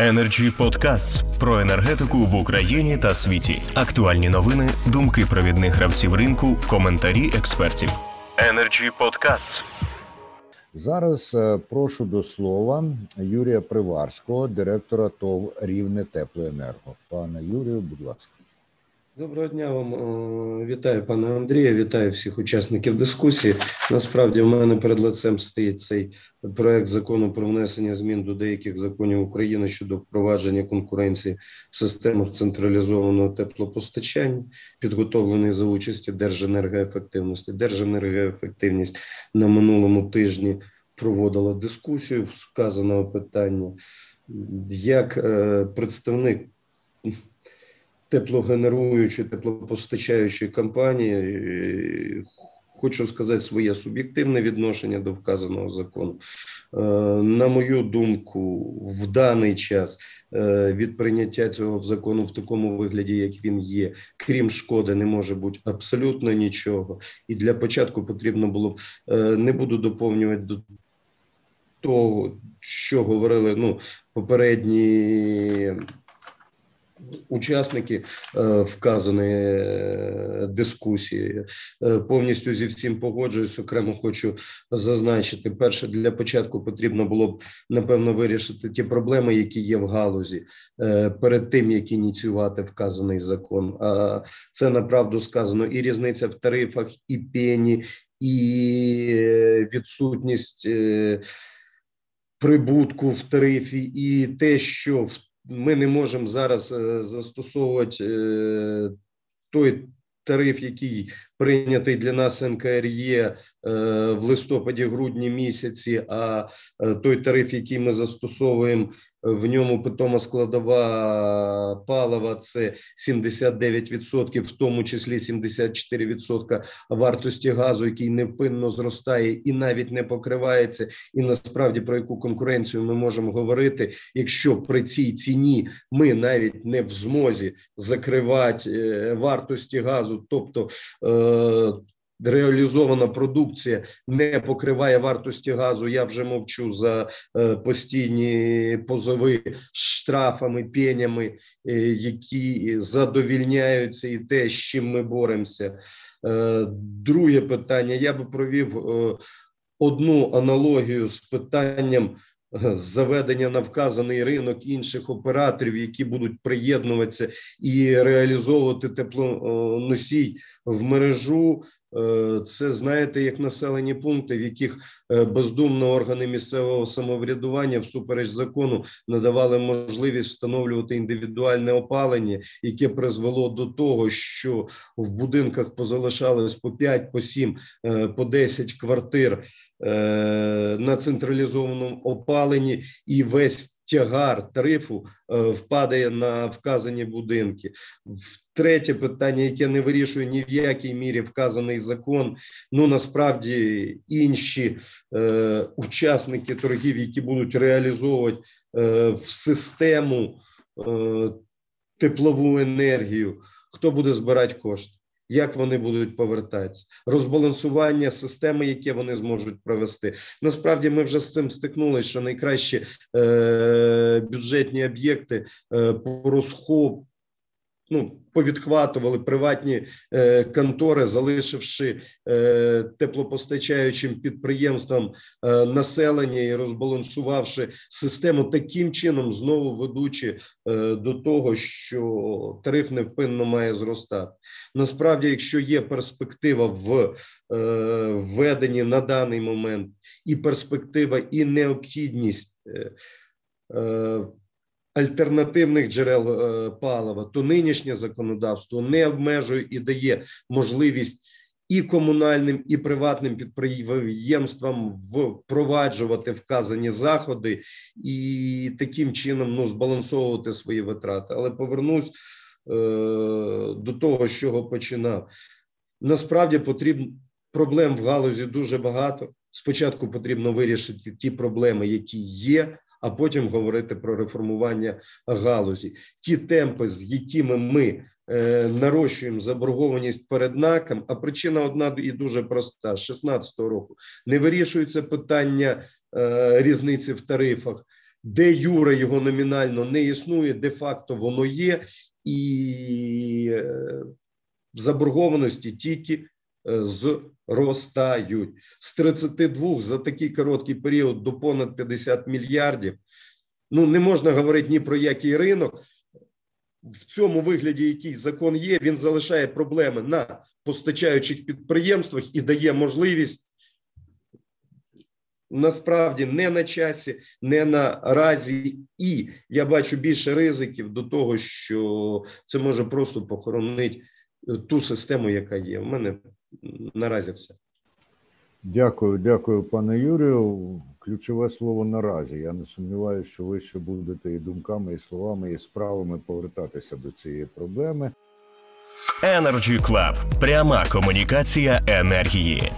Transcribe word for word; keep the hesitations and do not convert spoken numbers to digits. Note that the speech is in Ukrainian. Energy Podcasts про енергетику в Україні та світі. Актуальні новини, думки провідних гравців ринку, коментарі експертів. Energy Podcasts. Зараз прошу до слова Юрія Приварського, директора ТОВ «Рівне теплоенерго». Пане Юрію, будь ласка. Доброго дня вам. Вітаю пана Андрія, вітаю всіх учасників дискусії. Насправді, в мене перед лицем стоїть цей проект закону про внесення змін до деяких законів України щодо впровадження конкуренції в системах централізованого теплопостачання, підготовлений за участі Держенергоефективності. Держенергоефективність на минулому тижні проводила дискусію з вказаного питання. Як представник теплогенеруючої, теплопостачаючої компанії, хочу сказати своє суб'єктивне відношення до вказаного закону. На мою думку, в даний час від прийняття цього закону в такому вигляді, як він є, крім шкоди, не може бути абсолютно нічого. І для початку потрібно було б, не буду доповнювати до того, що говорили ну, попередні учасники вказаної дискусії. Повністю зі всім погоджуюсь, окремо хочу зазначити. Перше, для початку потрібно було б, напевно, вирішити ті проблеми, які є в галузі, перед тим, як ініціювати вказаний закон. А це, направду, сказано і різниця в тарифах, і пені, і відсутність прибутку в тарифі, і те, що в ми не можемо зараз застосовувати той тариф, який прийнятий для нас ен ка ер є в листопаді-грудні місяці, а той тариф, який ми застосовуємо, в ньому питома складова палива – це сімдесят дев'ять відсотків, в тому числі сімдесят чотири відсотки вартості газу, який невпинно зростає і навіть не покривається. І насправді про яку конкуренцію ми можемо говорити, якщо при цій ціні ми навіть не в змозі закривати вартості газу, тобто реалізована продукція не покриває вартості газу, я вже мовчу за постійні позови штрафами, пенями, які задовільняються і те, з чим ми боремося. Друге питання. Я би провів одну аналогію з питанням заведення на вказаний ринок інших операторів, які будуть приєднуватися і реалізовувати теплоносій в мережу. Це, знаєте, як населені пункти, в яких бездумно органи місцевого самоврядування всупереч закону надавали можливість встановлювати індивідуальне опалення, яке призвело до того, що в будинках позалишалось по п'ять, по сім, по десять квартир на централізованому опаленні, і весь тягар тарифу впадає на вказані будинки. Третє питання, яке не вирішує ні в якій мірі вказаний закон, ну, насправді, інші е, учасники торгів, які будуть реалізовувати е, в систему е, теплову енергію, хто буде збирати кошти, як вони будуть повертатися, розбалансування системи, яке вони зможуть провести. Насправді, ми вже з цим стикнулися, що найкращі е, бюджетні об'єкти е, по розхопу, ну, повідхватували приватні е, контори, залишивши е, теплопостачаючим підприємствам е, населення і розбалансувавши систему, таким чином знову ведучи е, до того, що тариф невпинно має зростати. Насправді, якщо є перспектива в е, введенні на даний момент і перспектива, і необхідність е, е, альтернативних джерел е, палива, то нинішнє законодавство не обмежує і дає можливість і комунальним, і приватним підприємствам впроваджувати вказані заходи і таким чином ну, збалансовувати свої витрати. Але повернусь е, до того, з чого починав. Насправді потрібно, проблем в галузі дуже багато. Спочатку потрібно вирішити ті проблеми, які є, а потім говорити про реформування галузі. Ті темпи, з якими ми е, нарощуємо заборгованість перед НАКом, а причина одна і дуже проста, з шістнадцятого року не вирішується питання е, різниці в тарифах, де юре його номінально не існує, де-факто воно є, і заборгованості тільки зростають. З тридцяти двох за такий короткий період до понад п'ятдесят мільярдів. Ну, не можна говорити ні про який ринок. В цьому вигляді, який закон є, він залишає проблеми на постачаючих підприємствах і дає можливість насправді не на часі, не наразі. І я бачу більше ризиків до того, що це може просто похоронити ту систему, яка є. У мене наразі все. Дякую, дякую, пане Юрію. Ключове слово «наразі». Я не сумніваюся, що ви ще будете і думками, і словами, і справами повертатися до цієї проблеми. Energy Club. Пряма комунікація енергії.